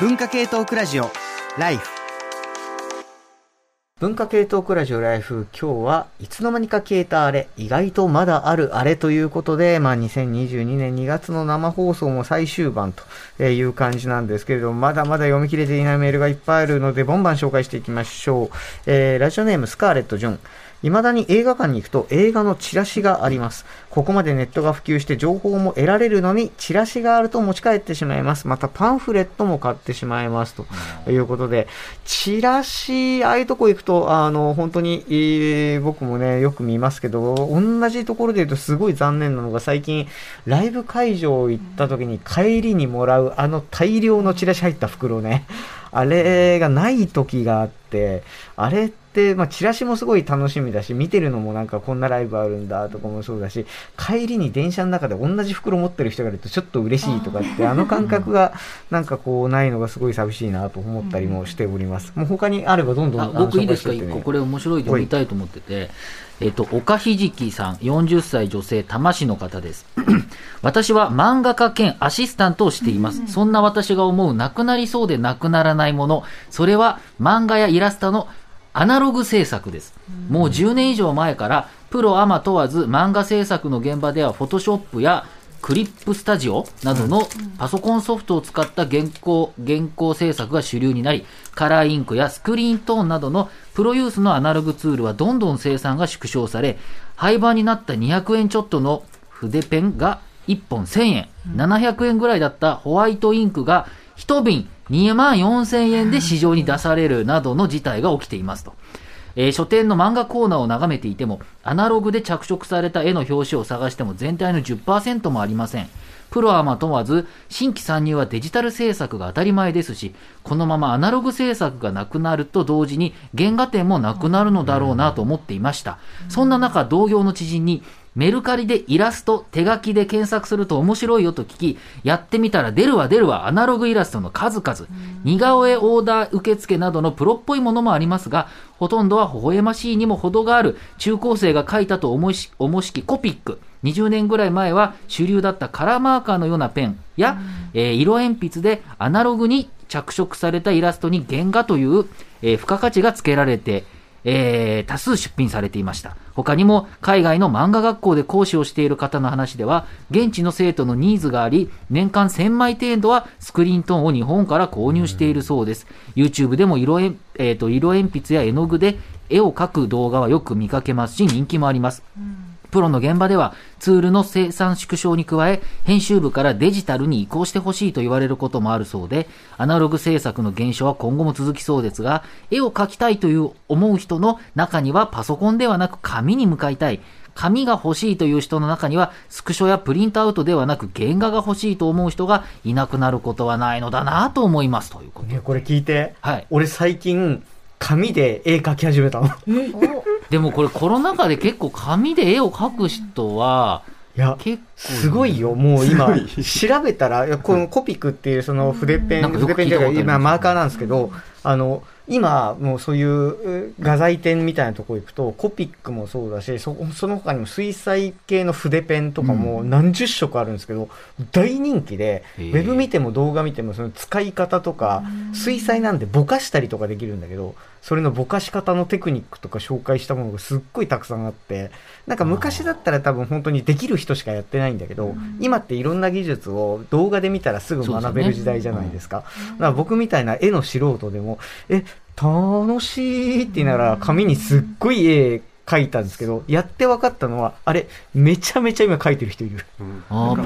文化系トークラジオライフ。文化系トークラジオライフ、今日はいつの間にか消えたあれ、意外とまだあるあれということで、2022年2月の生放送も最終版という感じなんですけれども、まだまだ読み切れていないメールがいっぱいあるので、ボンバン紹介していきましょう。ラジオネームスカーレット・ジョン。未だに映画館に行くと映画のチラシがあります。ここまでネットが普及して情報も得られるのに、チラシがあると持ち帰ってしまいます。またパンフレットも買ってしまいますということで、チラシ、ああいうとこ行くと本当に、僕もねよく見ますけど、同じところで言うとすごい残念なのが、最近ライブ会場行った時に帰りにもらう大量のチラシ入った袋ね、あれがない時があって、あれでチラシもすごい楽しみだし、見てるのもなんかこんなライブあるんだとかもそうだし、帰りに電車の中で同じ袋持ってる人がいるとちょっと嬉しいとかって、あの感覚がなんかこうないのがすごい寂しいなと思ったりもしております。もう他にあればどんどん僕いいですか、1個これ面白いで見たいと思ってて、岡ひじきさん、40歳女性、多摩市の方です私は漫画家兼アシスタントをしています。そんな私が思うなくなりそうでなくならないもの、それは漫画やイラストのアナログ制作です。もう10年以上前からプロアマ問わず漫画制作の現場ではフォトショップやクリップスタジオなどのパソコンソフトを使った原稿制作が主流になり、カラーインクやスクリーントーンなどのプロユースのアナログツールはどんどん生産が縮小され、廃盤になった200円ちょっとの筆ペンが1本1000円、700円ぐらいだったホワイトインクが1瓶24,000円で市場に出されるなどの事態が起きていますと。書店の漫画コーナーを眺めていても、アナログで着色された絵の表紙を探しても全体の 10% もありません。プロアマ問わず新規参入はデジタル制作が当たり前ですし、このままアナログ制作がなくなると同時に原画展もなくなるのだろうなと思っていました。そんな中、同業の知人にメルカリでイラスト手書きで検索すると面白いよと聞き、やってみたら出るわアナログイラストの数々、似顔絵オーダー受付などのプロっぽいものもありますが、ほとんどは微笑ましいにも程がある中高生が描いたと思しきコピック、20年ぐらい前は主流だったカラーマーカーのようなペンや、色鉛筆でアナログに着色されたイラストに原画という、付加価値がつけられて、多数出品されていました。他にも海外の漫画学校で講師をしている方の話では、現地の生徒のニーズがあり、年間1000枚程度はスクリーントーンを日本から購入しているそうです。YouTube でも色鉛筆や絵の具で絵を描く動画はよく見かけますし、人気もあります。プロの現場ではツールの生産縮小に加え、編集部からデジタルに移行してほしいと言われることもあるそうで、アナログ制作の減少は今後も続きそうですが、絵を描きたいという思う人の中にはパソコンではなく紙に向かいたい、紙が欲しいという人の中にはスクショやプリントアウトではなく原画が欲しいと思う人がいなくなることはないのだなと思いますということで、これ聞いて、はい、俺最近紙で絵描き始めたのでもこれコロナ禍で結構紙で絵を描く人は、いや結構すごいよ。もう今調べたら、このコピックっていうその筆ペンじゃない今マーカーなんですけど、今もうそういう画材店みたいなとこ行くとコピックもそうだし、その他にも水彩系の筆ペンとかも何十色あるんですけど、大人気で、ウェブ見ても動画見てもその使い方とか、水彩なんでぼかしたりとかできるんだけど、それのぼかし方のテクニックとか紹介したものがすっごいたくさんあって、なんか昔だったら多分本当にできる人しかやってないんだけど、今っていろんな技術を動画で見たらすぐ学べる時代じゃないですか。だから僕みたいな絵の素人でも楽しいって言いながら紙にすっごい絵描いたんですけど、やって分かったのは、あれめちゃめちゃ今描いてる人いる、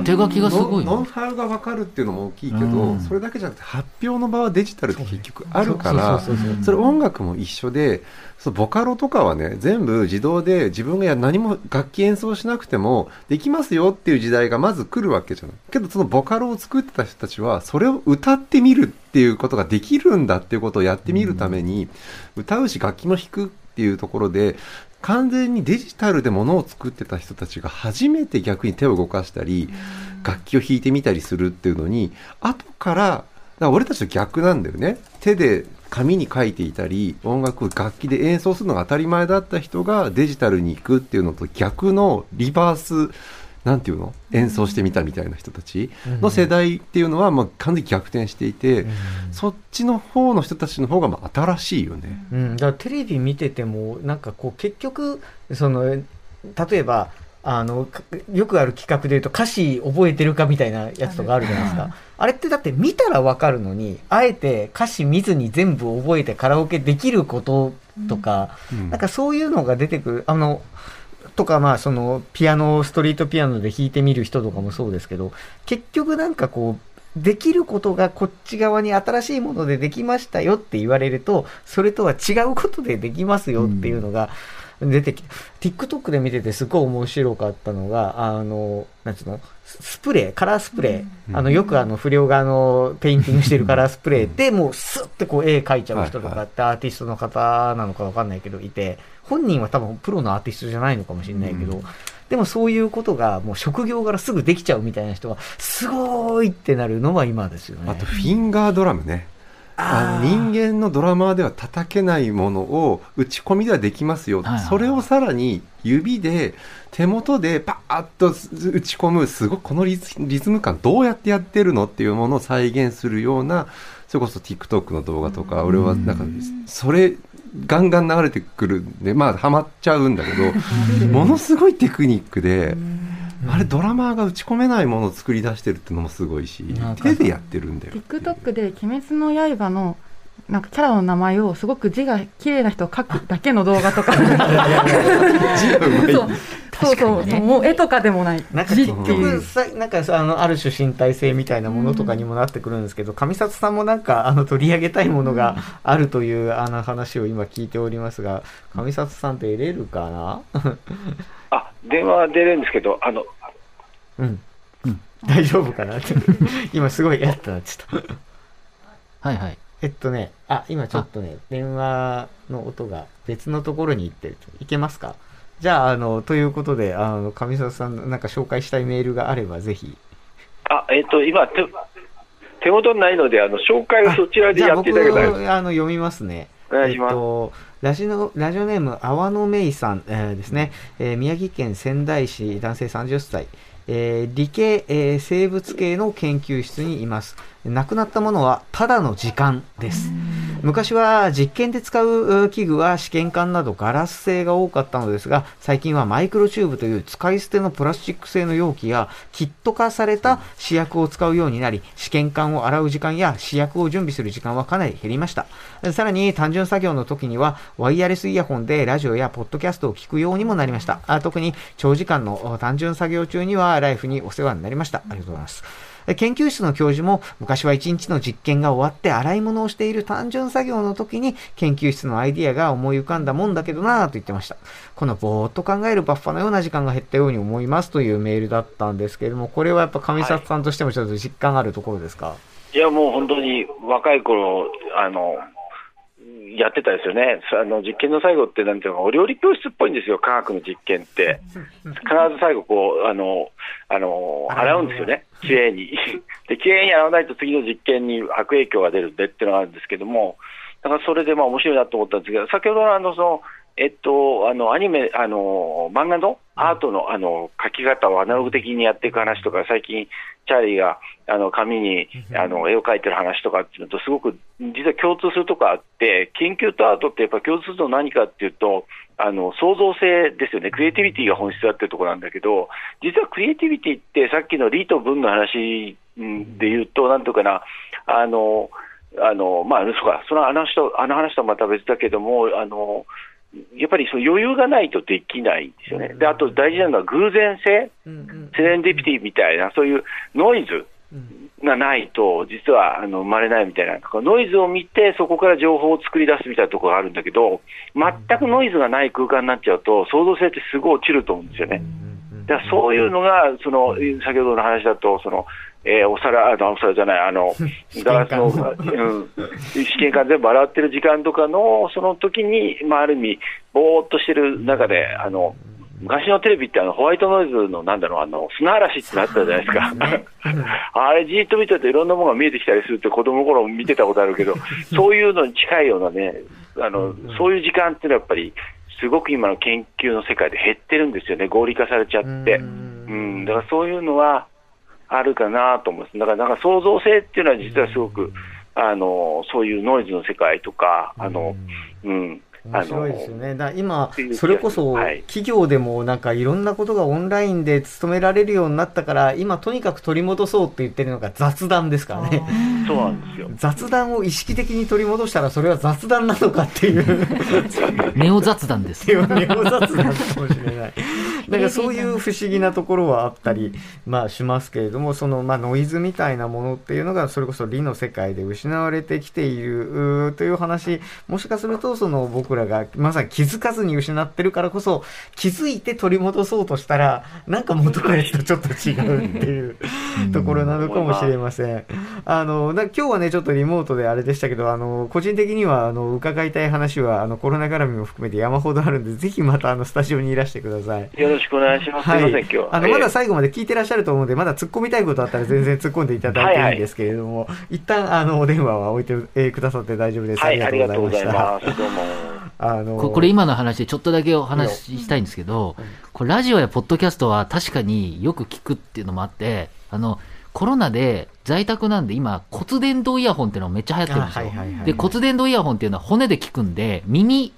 手書きがすごい、ノンファウが分かるっていうのも大きいけど、それだけじゃなくて発表の場はデジタルって結局あるから、それ音楽も一緒で、そのボカロとかはね、全部自動で自分が何も楽器演奏しなくてもできますよっていう時代がまず来るわけじゃない。けどそのボカロを作ってた人たちはそれを歌ってみるっていうことができるんだっていうことをやってみるために、歌うし楽器も弾くっていうところで完全にデジタルでものを作ってた人たちが初めて逆に手を動かしたり、楽器を弾いてみたりするっていうのに、後から俺たちと逆なんだよね。手で紙に書いていたり、音楽を楽器で演奏するのが当たり前だった人がデジタルに行くっていうのと逆のリバースなんていうの、演奏してみたみたいな人たちの世代っていうのは、まあ完全に逆転していて、そっちの方の人たちの方がまあ新しいよね、うん、だからテレビ見ててもなんかこう結局その例えばよくある企画でいうと歌詞覚えてるかみたいなやつとかあるじゃないですか。あれってだって見たら分かるのに、あえて歌詞見ずに全部覚えてカラオケできることとか、なんかそういうのが出てくるとか、まあそのピアノ、ストリートピアノで弾いてみる人とかもそうですけど、結局なんかこうできることがこっち側に新しいものでできましたよって言われると、それとは違うことでできますよっていうのが出てきて、TikTok で見ててすごい面白かったのが、なんていうの、スプレー、カラースプレー、よく不良がペインティングしてるカラースプレーでもうスッてこう絵描いちゃう人とかってアーティストの方なのか分かんないけどいて、本人は多分プロのアーティストじゃないのかもしれないけど、でもそういうことがもう職業からすぐできちゃうみたいな人がすごいってなるのは今ですよね。あとフィンガードラムね、人間のドラマーでは叩けないものを打ち込みではできますよ、それをさらに指で手元でパーッと打ち込む、すごくこのリズム感どうやってやってるのっていうものを再現するような、それこそ TikTok の動画とか、俺はなんかそれガンガン流れてくるんで、まあハマっちゃうんだけどものすごいテクニックで、あれドラマーが打ち込めないものを作り出してるってのもすごいし、手でやってるんだよ。 TikTok で鬼滅の刃のなんかキャラの名前をすごく字が綺麗な人を書くだけの動画とか字がうまい、そうそう、ね、もう絵とかでもない、なんか結局なんかある種身体性みたいなものとかにもなってくるんですけど、上里さんもなんか取り上げたいものがあるという話を今聞いておりますが、上里さんって出れるかなあ、電話出れるんですけどうん、うん、大丈夫かなって今すごいやったなちょっとはいはい、今ちょっとね、電話の音が別のところに行ってると。いけますか？じゃあ、ということで、上里さんのなんか紹介したいメールがあれば、ぜひ。今、手元にないので、紹介をそちらでやっていただけたら。僕、読みますね。お願いします。ラジオネーム、泡野芽衣さん、ですね、宮城県仙台市、男性30歳。理系、生物系の研究室にいます。なくなったものはただの時間です。昔は実験で使う器具は試験管などガラス製が多かったのですが、最近はマイクロチューブという使い捨てのプラスチック製の容器やキット化された試薬を使うようになり、試験管を洗う時間や試薬を準備する時間はかなり減りました。さらに単純作業の時にはワイヤレスイヤホンでラジオやポッドキャストを聞くようにもなりました。特に長時間の単純作業中にはライフにお世話になりました。ありがとうございます。研究室の教授も、昔は1日の実験が終わって洗い物をしている単純作業の時に研究室のアイディアが思い浮かんだもんだけどなぁと言ってました。このぼーっと考えるバッファのような時間が減ったように思いますというメールだったんですけれども、これはやっぱ上里さんとしてもちょっと実感あるところですか？いや、もう本当に若い頃やってたですよね。実験の最後ってなんていうのか、お料理教室っぽいんですよ。科学の実験って必ず最後こう洗うんですよね。綺麗にで綺麗に洗わないと次の実験に悪影響が出るんでっていうのがあるんですけども、だからそれでまあ面白いなと思ったんですけど、先ほどのアニメ漫画のアートの描き方をアナログ的にやっていく話とか、最近チャーリーが紙に絵を描いてる話とかっていうのとすごく実は共通するとこあって、研究とアートってやっぱ共通するの何かっていうと創造性ですよね。クリエイティビティが本質だっていうところなんだけど、実はクリエイティビティってさっきの理と文の話で言うとなんていうかな、まああの話とはまた別だけども、やっぱりその余裕がないとできないんですよね。で、あと大事なのは偶然性、セレンディピティみたいな、そういうノイズがないと実は生まれないみたいな、ノイズを見てそこから情報を作り出すみたいなところがあるんだけど、全くノイズがない空間になっちゃうと創造性ってすごい落ちると思うんですよね。だからそういうのが先ほどの話だとお皿じゃないガラスの試験管全部洗ってる時間とかのその時に、まあ、ある意味ぼーっとしてる中で昔のテレビってホワイトノイズの砂嵐ってなったじゃないですか。あれじーっと見てるといろんなものが見えてきたりするって子供の頃見てたことあるけど、そういうのに近いようなね、そういう時間っていうのはやっぱりすごく今の研究の世界で減ってるんですよね。合理化されちゃって。うん、だからそういうのはあるかなと思います。だからなんか創造性っていうのは実はすごくそういうノイズの世界とかうん面白いですよね。だ今それこそ企業でもなんかいろんなことがオンラインで勤められるようになったから今とにかく取り戻そうって言ってるのが雑談ですからね。そうなんですよ。雑談を意識的に取り戻したらそれは雑談なのかっていうネオ雑談ですよ。ネオ雑談かもしれない。だからそういう不思議なところはあったり、まあ、しますけれども、その、まあ、ノイズみたいなものっていうのがそれこそ理の世界で失われてきているという話、もしかするとその僕らがまさに気づかずに失ってるからこそ気づいて取り戻そうとしたらなんか元のやつとちょっと違うっていうところなのかもしれません。今日はねちょっとリモートであれでしたけど、個人的には伺いたい話はコロナ絡みも含めて山ほどあるんで、ぜひまたスタジオにいらしてください。よろしくお願いします。すいません、今日はまだ最後まで聞いてらっしゃると思うので、まだ突っ込みたいことあったら全然突っ込んでいただいていいんですけれども、はいはい、一旦お電話は置いて、くださって大丈夫です。はい、ありがとうございました。どうもこれ今の話でちょっとだけお話ししたいんですけど、これラジオやポッドキャストは確かによく聞くっていうのもあって、コロナで在宅なんで今骨伝導イヤホンっていうのがめっちゃ流行ってるんですよ、はいはいはい、で骨伝導イヤホンっていうのは骨で聞くんで耳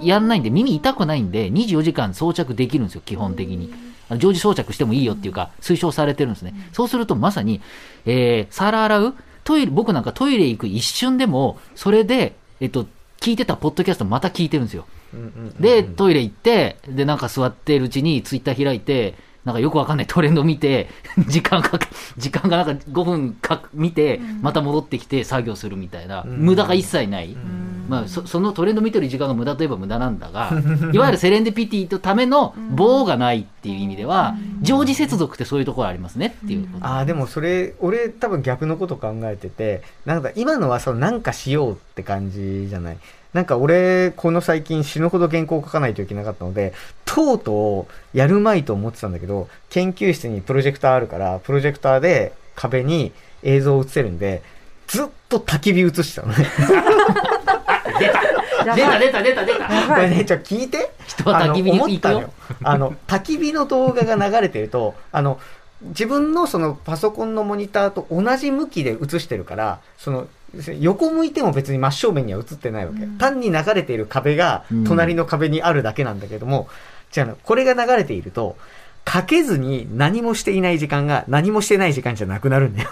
やんないんで、耳痛くないんで24時間装着できるんですよ。基本的に常時装着してもいいよっていうか推奨されてるんですね。そうするとまさに、皿洗うトイレ、僕なんかトイレ行く一瞬でもそれで聞いてたポッドキャストまた聞いてるんですよ、うんうんうんうん、でトイレ行ってでなんか座ってるうちにツイッター開いてなんかよくわかんないトレンド見て時間がなんか5分か見てまた戻ってきて作業するみたいな、無駄が一切ない、まあ、そのトレンド見てる時間が無駄といえば無駄なんだがいわゆるセレンディピティのための棒がないっていう意味では常時接続ってそういうところありますねっていうこと。あでもそれ俺多分逆のこと考えてて、なんか今のはそのなんかしようって感じじゃない。なんか俺この最近死ぬほど原稿を書かないといけなかったのでとうとうやるまいと思ってたんだけど、研究室にプロジェクターあるからプロジェクターで壁に映像を映せるんでずっと焚き火映してたのね出たこれねちょっと聞いて人は焚き火に行くよ焚き火の動画が流れてると自分のそのパソコンのモニターと同じ向きで映してるからその横向いても別に真正面には映ってないわけ、うん、単に流れている壁が隣の壁にあるだけなんだけども、うん、違うのこれが流れているとかけずに何もしていない時間が何もしてない時間じゃなくなるんだよ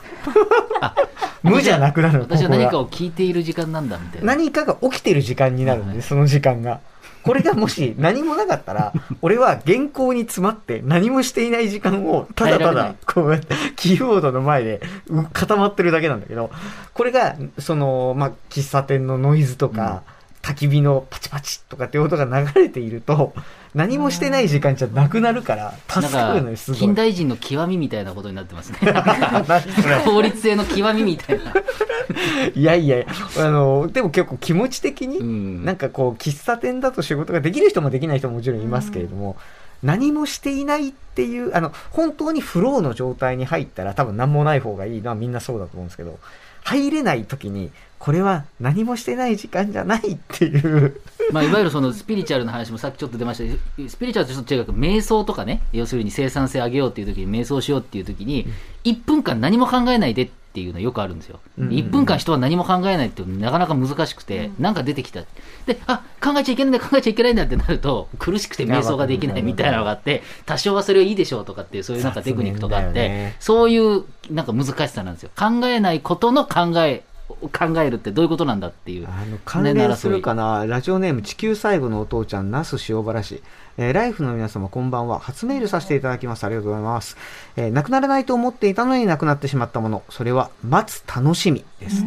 無じゃなくなるの。私は何かを聞いている時間なんだみたいな、何かが起きている時間になるんで、その時間がこれがもし何もなかったら俺は原稿に詰まって何もしていない時間をただただこうやってキーボードの前で固まってるだけなんだけど、これがそのまあ喫茶店のノイズとか焚き火のパチパチとかっていう音が流れていると何もしてない時間じゃなくなるから助かるのよ。すごい近代人の極みみたいなことになってますね効率性の極みみたいないやいやでも結構気持ち的になんかこう喫茶店だと仕事ができる人もできない人ももちろんいますけれども、何もしていないっていう本当にフローの状態に入ったら多分何もない方がいいのはみんなそうだと思うんですけど、入れない時にこれは何もしてない時間じゃないっていうまあいわゆるそのスピリチュアルの話もさっきちょっと出ましたけど、スピリチュアルとちょっと違うけど瞑想とかね、要するに生産性上げようっていう時に瞑想しようっていう時に1分間何も考えないでっていうのよくあるんですよ。1分間人は何も考えないってなかなか難しくて、なんか出てきたで考えちゃいけないんだ考えちゃいけないんだってなると苦しくて瞑想ができないみたいなのがあって、多少はそれはいいでしょうとかっていうそういうなんかテクニックとかあって、そういうなんか難しさなんですよ。考えないことの考えるってどういうことなんだっていう関連するかな。ラジオネーム地球最後のお父ちゃん那須塩原市、ライフの皆様こんばんは。初メールさせていただきます。ありがとうございます、なくならないと思っていたのになくなってしまったもの、それは待つ楽しみです。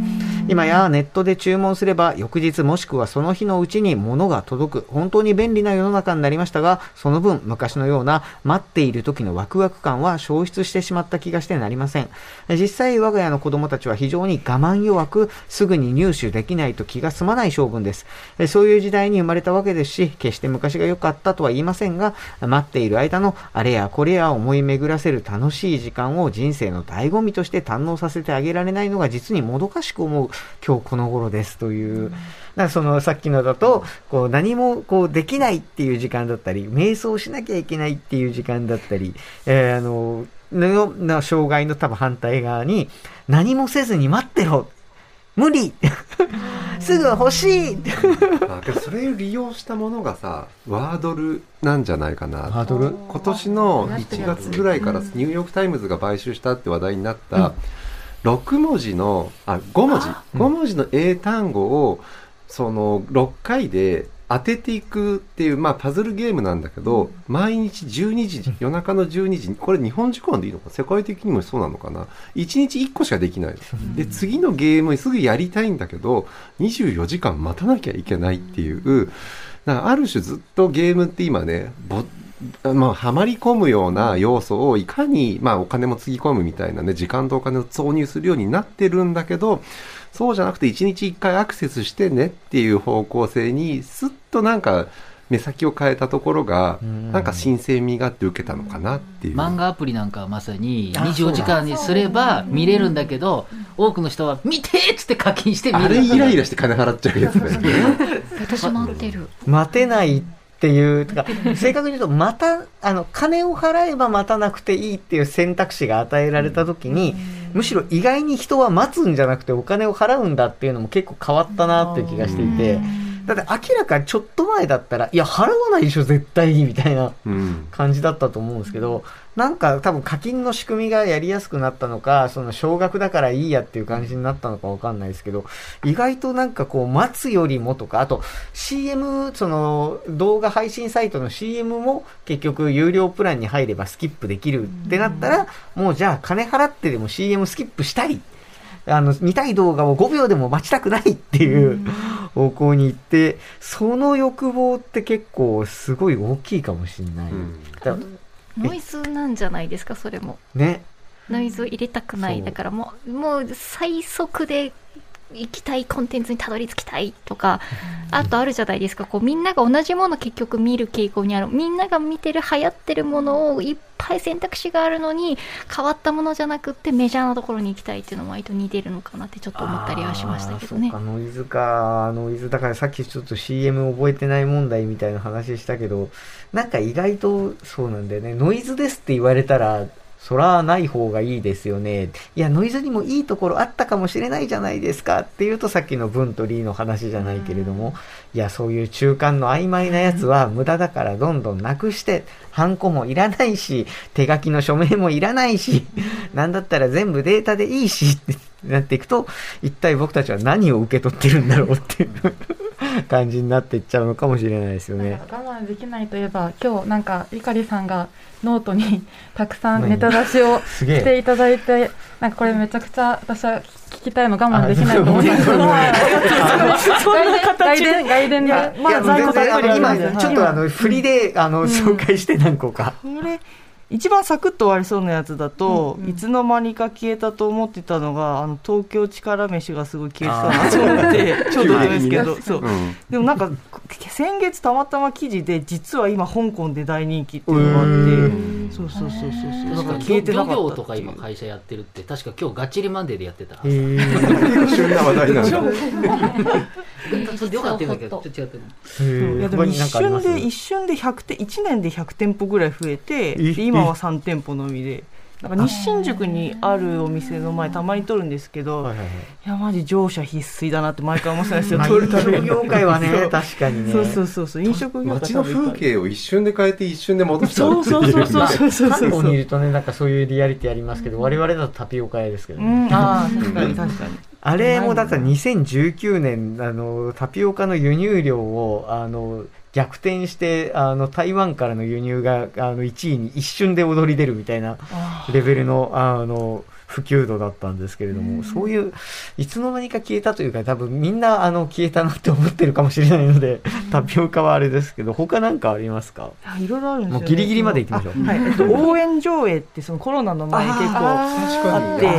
今やネットで注文すれば翌日もしくはその日のうちに物が届く本当に便利な世の中になりましたが、その分昔のような待っている時のワクワク感は消失してしまった気がしてなりません。実際我が家の子供たちは非常に我慢弱く、すぐに入手できないと気が済まない性分です。そういう時代に生まれたわけですし、決して昔が良かったとは言いませんが、待っている間のあれやこれや思い巡らせる楽しい時間を人生の醍醐味として堪能させてあげられないのが実にもどかしく思う今日この頃ですという、だからそのさっきのだとこう何もこうできないっていう時間だったり、瞑想しなきゃいけないっていう時間だったり、障害の多分反対側に何もせずに待ってろ、無理すぐ欲しいけどそれを利用したものがさ、ワードルなんじゃないかな。ワードル、今年の1月ぐらいからニューヨークタイムズが買収したって話題になった6文字の5文字の英単語をその6回で当てていくっていう、まあ、パズルゲームなんだけど、毎日12時、夜中の12時、これ日本時間でいいのか、世界的にもそうなのかな、1日1個しかできないで、次のゲームすぐやりたいんだけど24時間待たなきゃいけないっていう、なんかある種ずっとゲームって今ね、まあ、はまり込むような要素をいかに、まあ、お金もつぎ込むみたいなね、時間とお金を挿入するようになってるんだけど、そうじゃなくて1日1回アクセスしてねっていう方向性にすっとなんか目先を変えたところが、なんか新鮮味があって受けたのかなっていう。漫画アプリなんかはまさに24時間にすれば見れるんだけど、多くの人は見てっつって課金して見る。あれイライラして金払っちゃうやつだよね私待ってる、待てないっていうとか、正確に言うとまた金を払えば待たなくていいっていう選択肢が与えられた時に、むしろ意外に人は待つんじゃなくてお金を払うんだっていうのも結構変わったなっていう気がしていて、だって明らかにちょっと前だったら、いや払わないでしょ絶対みたいな感じだったと思うんですけど、なんか多分課金の仕組みがやりやすくなったのか、その少額だからいいやっていう感じになったのかわかんないですけど、意外となんかこう待つよりもとか、あと CM、 その動画配信サイトの CM も結局有料プランに入ればスキップできるってなったら、もうじゃあ金払ってでも CM スキップしたい、見たい動画を5秒でも待ちたくないっていう方向に行って、その欲望って結構すごい大きいかもしれない、ノイズなんじゃないですかそれも、ね、ノイズを入れたくない、だからもう最速で行きたいコンテンツにたどり着きたいとか、あとあるじゃないですか、こうみんなが同じもの結局見る傾向にある、みんなが見てる流行ってるものをいっぱい選択肢があるのに、変わったものじゃなくってメジャーなところに行きたいっていうのも割と似てるのかなってちょっと思ったりはしましたけどね。そうか、ノイズだから、さっきちょっと CM 覚えてない問題みたいな話したけど、なんか意外とそうなんだよね。ノイズですって言われたらそらない方がいいですよね。いやノイズにもいいところあったかもしれないじゃないですかっていうと、さっきの文と理の話じゃないけれども、いやそういう中間の曖昧なやつは無駄だからどんどんなくして、ハンコもいらないし、手書きの署名もいらないし、なんだったら全部データでいいしってなっていくと、一体僕たちは何を受け取ってるんだろうっていう感じになっていっちゃうのかもしれないですよね。我慢できないといえば、今日なんかいかりさんがノートにたくさんネタ出しをしていただいて、なんかこれめちゃくちゃ私は聞きたいの我慢できないと思います。そんな形で外伝で、まあ在庫たっぷり今ちょっと振りで紹介して何個か。これ一番サクッと終わりそうなやつだと、いつの間にか消えたと思ってたのが東京力飯がすごい消えてたなと思ってちょうどいいですけど、そう、でもなんか先月たまたま記事で、実は今香港で大人気っていうのがあって、そうだから消えてなかった。漁業とか今会社やってるって、確か今日ガチリマンデーでやってたはず、旬な話題なんだよかったんだけどちょっと違ってる。一瞬で1年で100店舗ぐらい増えて、今は3店舗のみで、なんか西新宿にあるお店の前たまに撮るんですけど、いやマジ乗車必須だなって毎回思ってたんですよ撮るために。飲食業界はね確かにね、そう飲食業界、街の風景を一瞬で変えて一瞬で戻したっていう。そう韓国にいるとね、なんかそういうリアリティありますけど、我々だとタピオカ屋ですけどね、確かにあれもだから2019年タピオカの輸入量を逆転して台湾からの輸入が1位に一瞬で躍り出るみたいなレベルの普及度だったんですけれども、そういういつの間にか消えたというか、多分みんな消えたなって思ってるかもしれないので、タピオカはあれですけど、他なんかありますか？いろいろあるんですよね。もうギリギリまでいきましょう、応援上映ってそのコロナの前結構あって、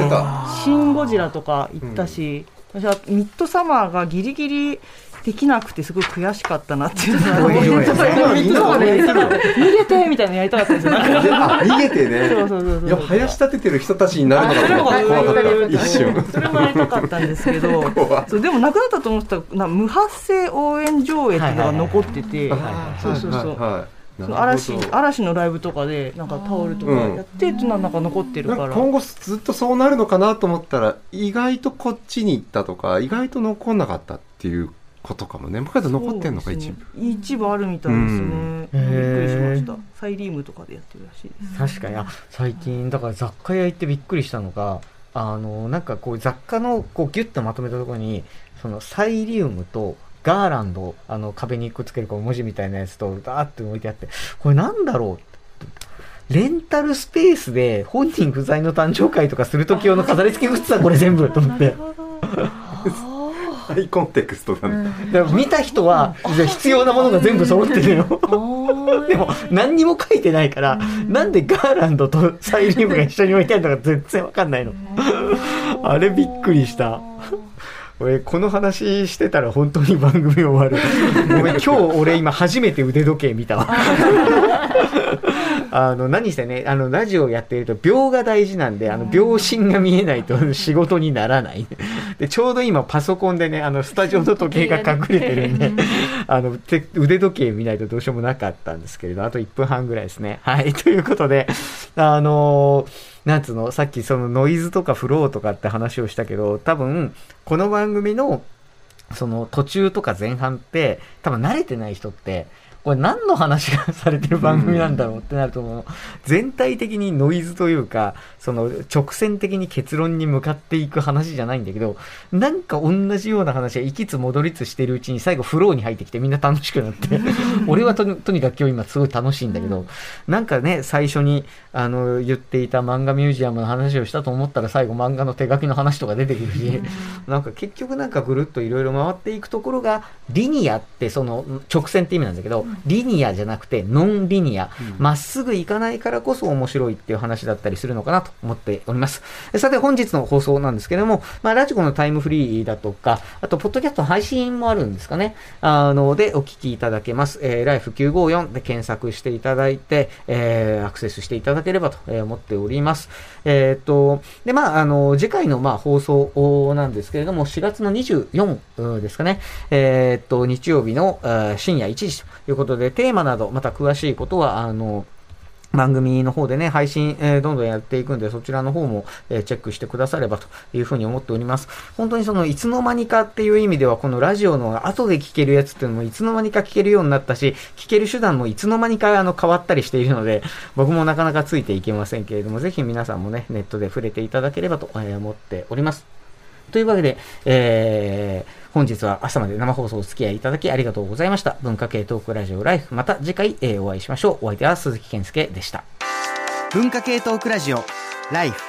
シンゴジラとか行ったし、私はミッドサマーがギリギリできなくてすごい悔しかったなっていうのを逃げてみたいなのやりたかったですよ逃げてねいや林立ててる人たちになるのが怖かった一瞬それもやりたかったんですけどそうでもなくなったと思ってたら無発声応援上映っていうのが残っててそうそうそう嵐のライブとかでなんかタオルとかやってってなんか残ってるから、うん、今後ずっとそうなるのかなと思ったら意外とこっちに行ったとか意外と残んなかったっていうことかもね。昔は残ってんのか、ね、一部一部あるみたいですね、うん、びっくりしました。サイリームとかでやってるらしいです。確かに最近だから雑貨屋行ってびっくりしたのがなんかこう雑貨のこうギュッとまとめたところにそのサイリウムとガーランド壁にくっつける文字みたいなやつとダーッと置いてあってこれなんだろうレンタルスペースで本人不在の誕生会とかする時用の飾り付けグッズだこれ全部と思ってハイコンテクストだね、うん、だから見た人は必要なものが全部揃ってるよでも何にも書いてないからなんでガーランドとサイリウムが一緒に置いてあるのか全然わかんないのあれびっくりした俺この話してたら本当に番組終わるごめん今日俺今初めて腕時計見たわ何してねラジオやってると秒が大事なんで秒針が見えないと仕事にならないでちょうど今パソコンでねスタジオの時計が隠れてるんで腕時計見ないとどうしようもなかったんですけれどあと1分半ぐらいですね。はいということでなんつうのさっきそのノイズとかフローとかって話をしたけど多分この番組のその途中とか前半って多分慣れてない人ってこれ何の話がされてる番組なんだろうってなると思う。全体的にノイズというかその直線的に結論に向かっていく話じゃないんだけどなんか同じような話が行きつ戻りつしてるうちに最後フローに入ってきてみんな楽しくなって俺はとにかく今日今すごい楽しいんだけどなんかね最初に言っていた漫画ミュージアムの話をしたと思ったら最後漫画の手書きの話とか出てくるしなんか結局なんかぐるっといろいろ回っていくところがリニアってその直線って意味なんだけどリニアじゃなくてノンリニアまっすぐ行かないからこそ面白いっていう話だったりするのかなと思っております。さて本日の放送なんですけども、ラジコのタイムフリーだとかあとポッドキャスト配信もあるんですかねでお聞きいただけます、life954 で検索していただいて、アクセスしていただければと思っております。で次回の放送なんですけれども4月の24ですかね、日曜日の深夜1時ということでテーマなどまた詳しいことは番組の方でね配信、どんどんやっていくんでそちらの方も、チェックしてくださればというふうに思っております。本当にそのいつの間にかっていう意味ではこのラジオの後で聞けるやつっていうのもいつの間にか聞けるようになったし聞ける手段もいつの間にか変わったりしているので僕もなかなかついていけませんけれどもぜひ皆さんもねネットで触れていただければと思っております。というわけで、本日は朝まで生放送お付き合いいただきありがとうございました。文化系トークラジオライフまた次回お会いしましょう。お相手は鈴木健介でした。文化系トークラジオライフ